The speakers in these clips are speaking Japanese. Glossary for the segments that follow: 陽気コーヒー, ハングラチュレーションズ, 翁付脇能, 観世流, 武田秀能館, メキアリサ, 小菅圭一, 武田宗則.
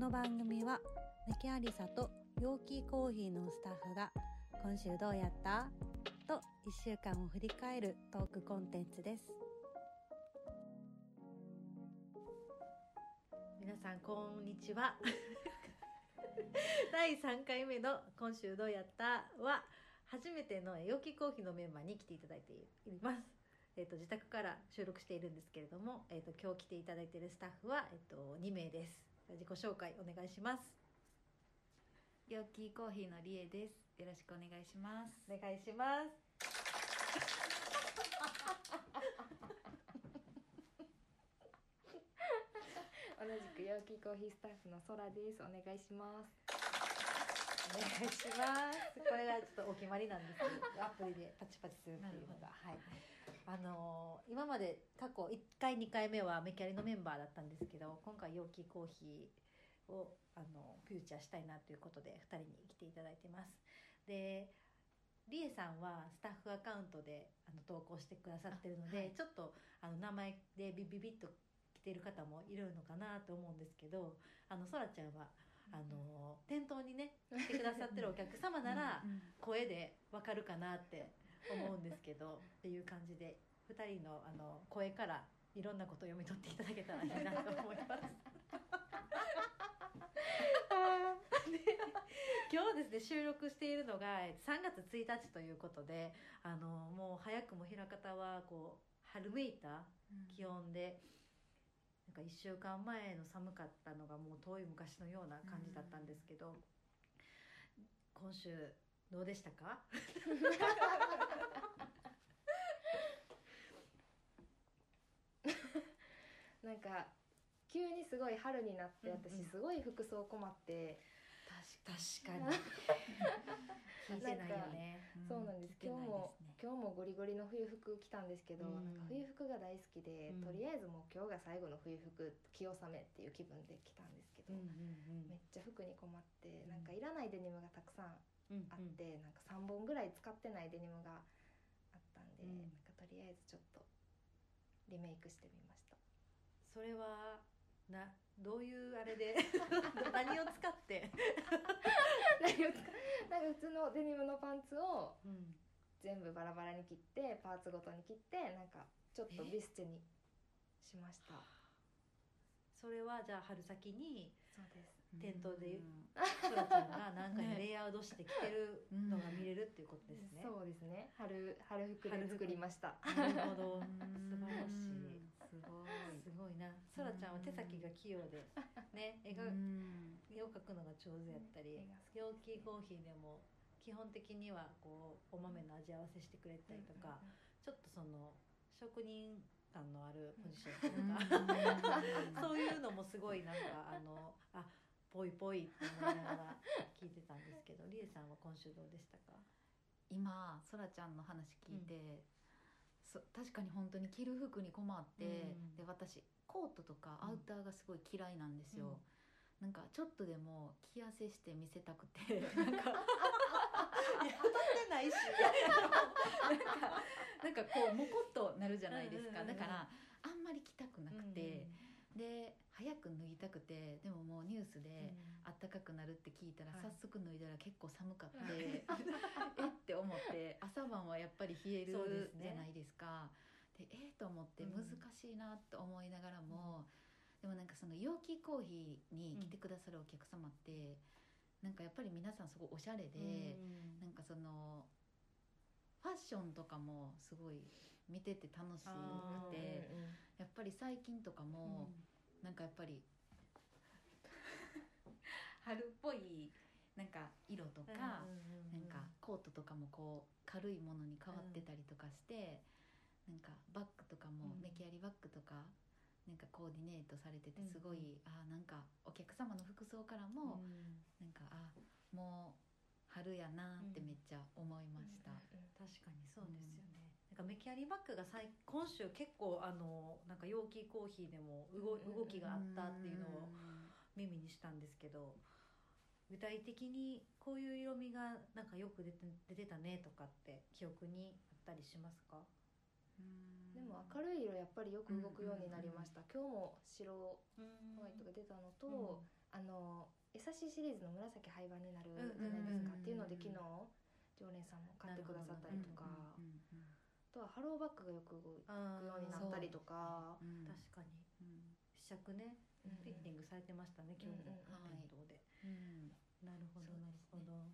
の番組はメキアリサと陽気コーヒーのスタッフが今週どうやったと1週間を振り返るトークコンテンツです。皆さんこんにちは第3回目の今週どうやったは初めての陽気コーヒーのメンバーに来ていただいています。自宅から収録しているんですけれども、今日来ていただいているスタッフは、2名です。自己紹介お願いします。陽気コーヒーのりえです。よろしくお願いします。お願いします。同じく陽気コーヒースタッフのそらです。お願いします。お願いします。これがちょっとお決まりなんですけど、アプリでパチパチするっていうのが、はい、今まで過去1回2回目はメキャリのメンバーだったんですけど、今回陽気コーヒーをフューチャーしたいなということで2人に来ていただいてます。でリエさんはスタッフアカウントで投稿してくださってるので、はい、ちょっと名前でビビビッと来てる方もいるのかなと思うんですけど、そらちゃんは店頭にね来てくださってるお客様なら声で分かるかなって思うんですけどっていう感じで2人の、声からいろんなことを読み取っていただけたらいいなと思います今日ですね、収録しているのが3月1日ということで、もう早くも枚方はこう春めいた気温で、なんか1週間前の寒かったのがもう遠い昔のような感じだったんですけど、今週どうでしたかなんか急にすごい春になって、私すごい服装困って、確かに聞いてないよね。そうなんです。今日もゴリゴリの冬服着たんですけど、なんか冬服が大好きで、とりあえずもう今日が最後の冬服着納めっていう気分で着たんですけど、めっちゃ服に困って、なんかいらないデニムがたくさんあって、なんか3本ぐらい使ってないデニムがあったんで、なんかとりあえずちょっとリメイクしてみました。それはどういうあれで何を使ってなんか普通のデニムのパンツを全部バラバラに切ってパーツごとに切って、なんかちょっとビスチェにしました。それはじゃあ春先に店頭でそらちゃんがなんかレイアウトして着てるのが見れるっていうことですね。そうですね、 春服で作りました。なるほど、素晴らしい。すごいな。そらちゃんは手先が器用で、ね、絵を描くのが上手やったり、陽気コーヒーでも基本的にはこうお豆の味合わせしてくれたりとか、ちょっとその職人感のあるポジションとかそういうのもすごいなんかぽいぽいって思いながら聞いてたんですけど、りえさんは今週どうでしたか？今そらちゃんの話聞いて、確かに本当に着る服に困って、で私コートとかアウターがすごい嫌いなんですよ、なんかちょっとでも着痩せして見せたくてなんか当たってないしなんかこうモコっとなるじゃないですか、だからあんまり着たくなくて、で早く脱ぎたくて、でももうニュースであったかくなるって聞いたら、早速脱いだら結構寒かって、って思って、朝晩はやっぱり冷えるじゃないですか。でと思って難しいなと思いながらも、でもなんかその陽気コーヒーに来てくださるお客様って、なんかやっぱり皆さんすごいおしゃれで、なんかそのファッションとかもすごい見てて楽しくて、やっぱり最近とかも、なんかやっぱり春っぽいなんか色とか、なんかコートとかもこう軽いものに変わってたりとかして、なんかバッグとかもメキアリバッグとかなんかコーディネートされてて、すごい、なんかお客様の服装からも、なんかもう春やなってめっちゃ思いました、確かにそうですよね、なんかメキアリバッグが今週結構なんか陽気コーヒーでも動きがあったっていうのを耳にしたんですけど、具体的にこういう色味がなんかよく出てたねとかって記憶にあったりしますか？でも明るい色やっぱりよく動くようになりました。今日も白ホワイトが出たのと、優しいシリーズの紫廃盤になるじゃないですかっていうので昨日常連さんも買ってくださったりとか、あとはハローバッグがよく動くようになったりとか、うん、確かに、うん、試着ねフィッティングされてましたね、今日の店頭で、なるほど、なるほど、ね、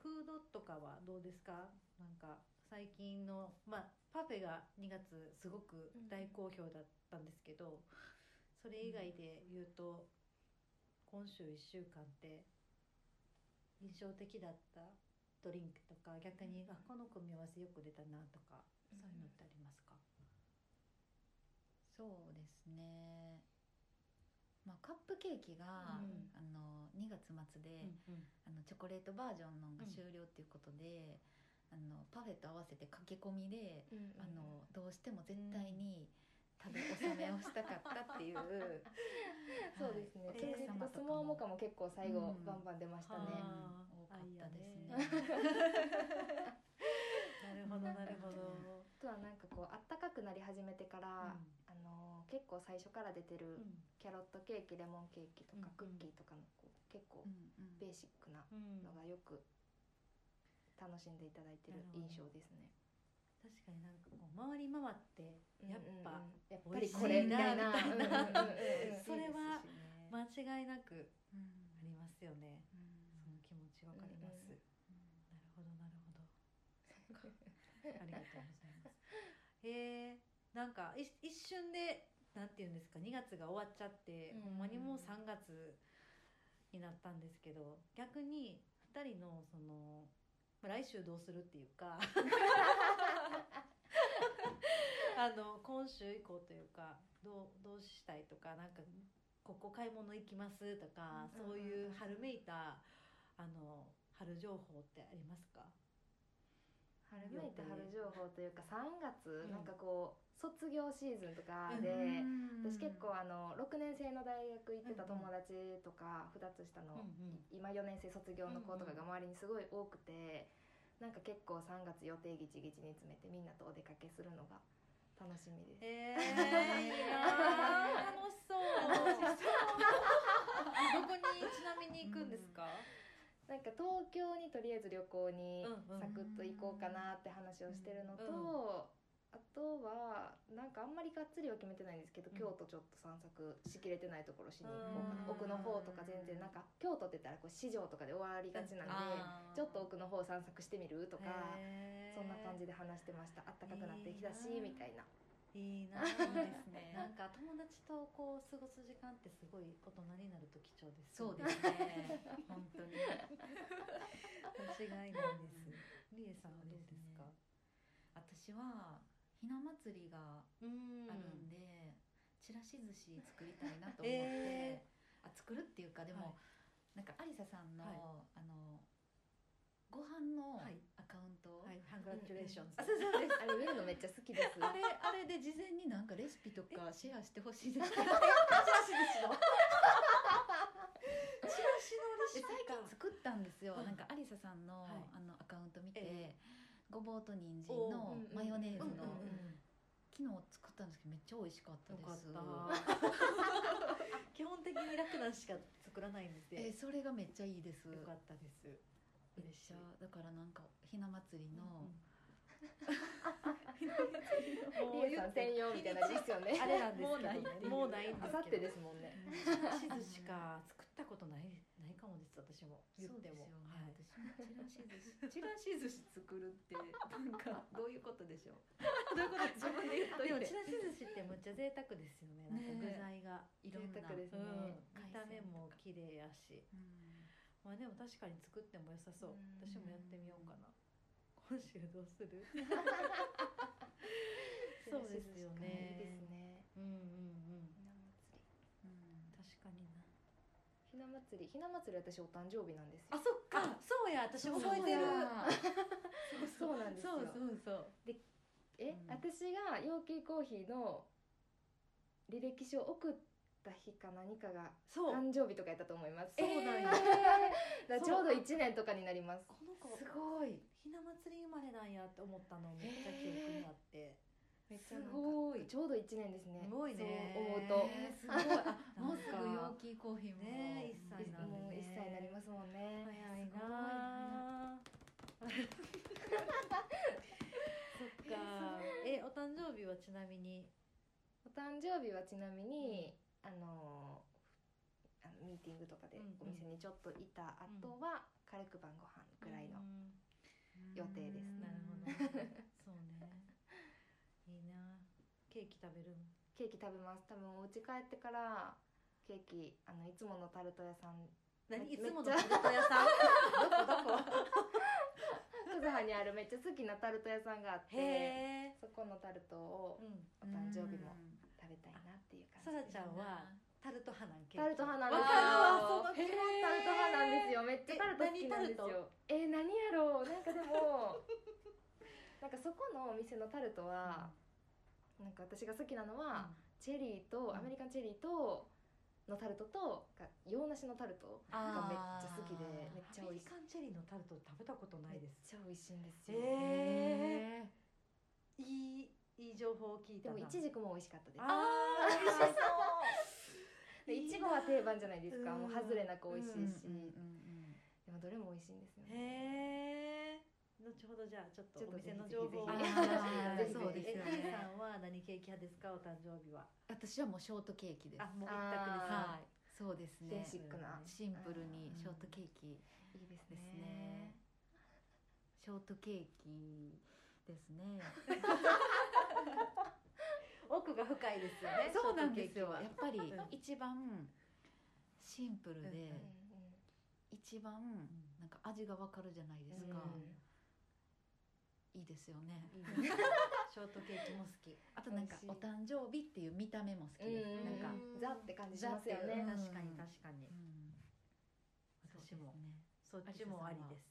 フードとかはどうですか？なんか最近の、まあ、パフェが2月すごく大好評だったんですけど、それ以外で言うと、今週1週間って印象的だったドリンクとか、逆に、あ、この組み合わせよく出たなとか、そういうのってありますか？そうですね、まあ、カップケーキが、2月末で、チョコレートバージョンのが終了ということで、パフェと合わせて駆け込みで、どうしても絶対に食べ納めをしたかったっていう、そうですね、チョコレートスモアモカも結構最後、バンバン出ましたね、多かったですね。なるほど、なるほど。あとはなんかこう暖かくなり始めてから、結構最初から出てるキャロットケーキ、レモンケーキとかクッキーとかのこう結構ベーシックなのがよく楽しんでいただいてる印象ですね。確かになんかこう回り回ってやっぱ美味しいなみたいな、それは間違いなくありますよね。その気持ちわかります。なるほど、なるほど。ありがとうございます。なんか一瞬でなんていうんですか、2月が終わっちゃって、ほんまにもう3月になったんですけど、逆に2人のその来週どうするっていうか今週以降というかどうしたいとか、なんかここ買い物行きますとか、そういう春めいた春情報ってありますか？春めいた春情報というか、3月なんかこう卒業シーズンとかで、私結構6年生の大学行ってた友達とか2つ下の今4年生卒業の子とかが周りにすごい多くて、なんか結構3月予定ギチギチに詰めてみんなとお出かけするのが楽しみです。楽しそう楽しそうどこにちなみに行くんですか？なんか東京にとりあえず旅行にサクッと行こうかなって話をしてるのと、あとはなんかあんまりがっつりは決めてないんですけど、京都ちょっと散策しきれてないところしに行こうかな、奥の方とか全然なんか京都って言ったらこう市場とかで終わりがちなんで、ちょっと奥の方散策してみるとか、そんな感じで話してました。あったかくなってきたしみたいな。いいな、いいですね。なんか友達とこう過ごす時間ってすごい大人になると貴重です。そうですね。本当に間違いないです。りえさんはどうですか？私はひな祭りがあるんで、ちらし寿司作りたいなと思って、作るっていうか、でも、なんか有沙さんの、ご飯のアカウント、ハングラチュレーションズ、あ、そうそうです。あれ見るのめっちゃ好きです。あれで事前になんかレシピとかシェアしてほしいですけど、チラシのレシピ最近作ったんですよ。なんか有沙さんのアカウント見て、ごぼうと人参のマヨネーズの昨日作ったんですけど、めっちゃ美味しかったです。よかった。基本的に楽なのしか作らないんですよ。それがめっちゃいいです。よかったです。嬉しい。だからなんかひな祭りのリエさん専用みたいな感じですよね。あれなんですけどね、もうないんですけど、あさってですもんね。チラシ寿司か、作ったことないかもです。私も言っても、私もチラシ寿司作るってなんかどういうことでしょう。どういうこと自分で言うと、でもチラシ寿司ってむっちゃ贅沢ですよね。なんか具材がいろんな、見た目も綺麗やし。まあでも確かに作っても良さそう。私もやってみようかな。今週どうする？そうですよね。いいですね。ひな祭り。確かにな。ひな祭り私お誕生日なんですよ。あ、そっか。そうや、私覚えてる。そうなんですよ。そう。で、私が陽気コーヒーの履歴書を送ってた日か何かが誕生日とかやったと思います。そうなんです。だからちょうど1年とかになります。この子すごいひな祭り生まれなんやって思ったのめっちゃ記憶にあって、めっちゃすごいちょうど1年ですね。すごいね。そう思うと、すごいもうすぐ陽気コーヒーも、ね、1歳なんで、ね、もう1歳になりますもんね。早いなぁ。そっか。お誕生日はちなみにミーティングとかでお店にちょっといた後は軽く晩ご飯ぐらいの予定です。なるほど。そうね。いいな。ケーキ食べます。多分お家帰ってからケーキいつものタルト屋さん。何いつものタルト屋さん？どこ？葛葉にあるめっちゃ好きなタルト屋さんがあって、そこのタルトをお誕生日も食べたいなっていう感じです。さらちゃんはタルト派なんけ？タルト派なんですよ。わかるわ、その気持ち。タルト派なんですよ。めっちゃタルト好きなんですよ。何やろう。なんかでもなんかそこのお店のタルトは、なんか私が好きなのは、チェリーとアメリカンチェリーとのタルトと洋梨のタルトがめっちゃ好きで、めっちゃ美味しい。アメリカンチェリーのタルト食べたことないです。めっちゃ美味しいんですよ。いい情報を聞いたな。でもイチジクも美味しかったです。あー美味しそう。いちごは定番じゃないですか。もう外れなく美味しいし、でもどれも美味しいんですよね。後ほどじゃあちょっとお店の情報をぜひぜひ。そうですよね。さんは何ケーキ派ですか？お誕生日は。私はもうショートケーキです。あ、もう一択です。はい、そうですね。シックなシンプルにショートケーキ、いいですね。ショートケーキですね。奥が深いですよね。そうなんですよ。やっぱり一番シンプルで一番なんか味がわかるじゃないですか。いいですよね。ショートケーキも好き。あとなんかお誕生日っていう見た目も好きです。なんかザって感じしますよね。確かに確かに。私もそっちもありです。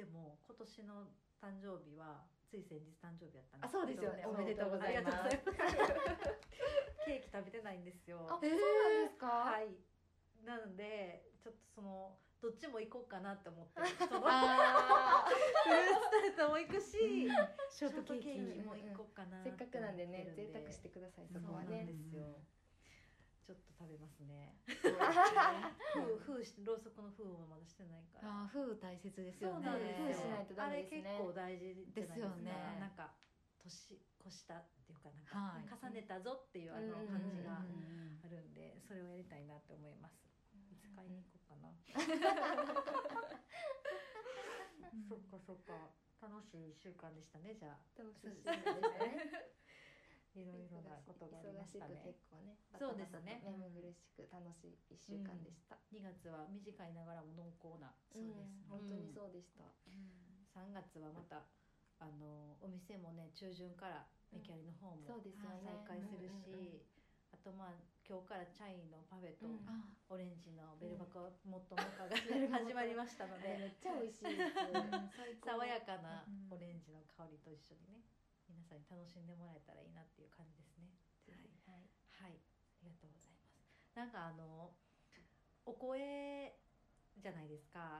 でも今年の誕生日はつい先日誕生日やったんですけど。そうですよね。おめでとうございます。ケーキ食べてないんですよ。あ、そうなんですか。はい。なのでちょっとそのどっちも行こうかなって思ってる。そのフルーツタルトも行くし、ショートケーキも行こうかな。せっかくなんでね、贅沢してください。そこはね。そうなんですよ。ちょっと食べますね。ろうそくの封はまだしてないから。あ、封大切ですよね。封しないとダメですね。あれ結構大事ですよね。なんか年越したっていうか、なんか重ねたぞっていうあの感じがあるんで、それをやりたいなって思います。使いに行こうかな。そっかそっか。楽しい1週間でしたね。じゃあ楽しいですね。いろいろなことがありましたね。忙しく結構ね。そうですね。目まぐるしく楽しい1週間でした。2月は短いながらも濃厚な。そうです。本当にそうでした。3月はまたお店もね、中旬からメキャリの方も再開するし。あとまあ今日からチャイのパフェとオレンジのベルバコモットモカが始まりましたので、めっちゃ美味しいです。爽やかなオレンジの香りと一緒にね、皆さんに楽しんでもらえたらいいなっていう感じですね。はい、はい、ありがとうございます。なんかお声じゃないですか。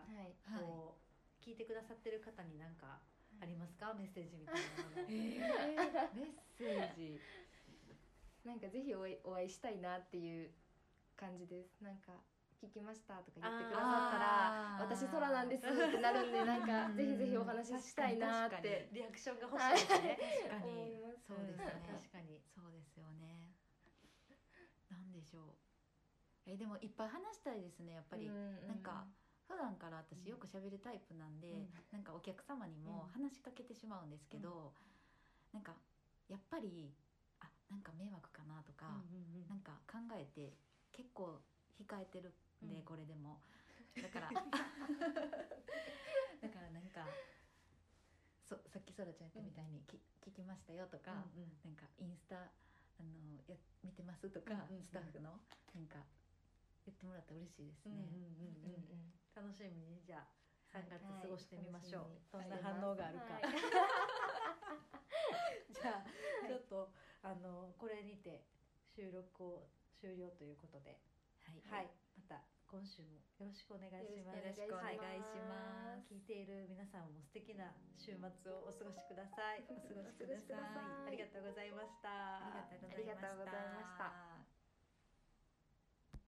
こう聞いてくださってる方に何かありますか？メッセージみたいなもの。メッセージなんかぜひお会いしたいなっていう感じです。なんか聞きましたとか言ってくださったら、私空なんですってなるんで、なんかぜひぜひお話ししたいなってリアクションが欲しいですね。確かにそうですね。確かにそうですよね。なんでしょう。でもいっぱい話したいですね。やっぱりなんか普段から私よく喋るタイプなんで、なんかお客様にも話しかけてしまうんですけど、なんかやっぱり。なんか迷惑かなとか、なんか考えて結構控えてるんで、これでもだからなんかさっきそらちゃん言ったみたいに聞きましたよとか、なんかインスタ見てますとか、スタッフのなんか言ってもらったら嬉しいですね。楽しみにじゃあ3月過ごしてみましょう。どんな反応があるか。じゃあちょっとこれにて収録を終了ということで、はい、はい、また今週もよろしくお願いします。よろしくお願いします。聞いている皆さんも素敵な週末をお過ごしください。お過ごしください。ありがとうございました。ありがとうございました。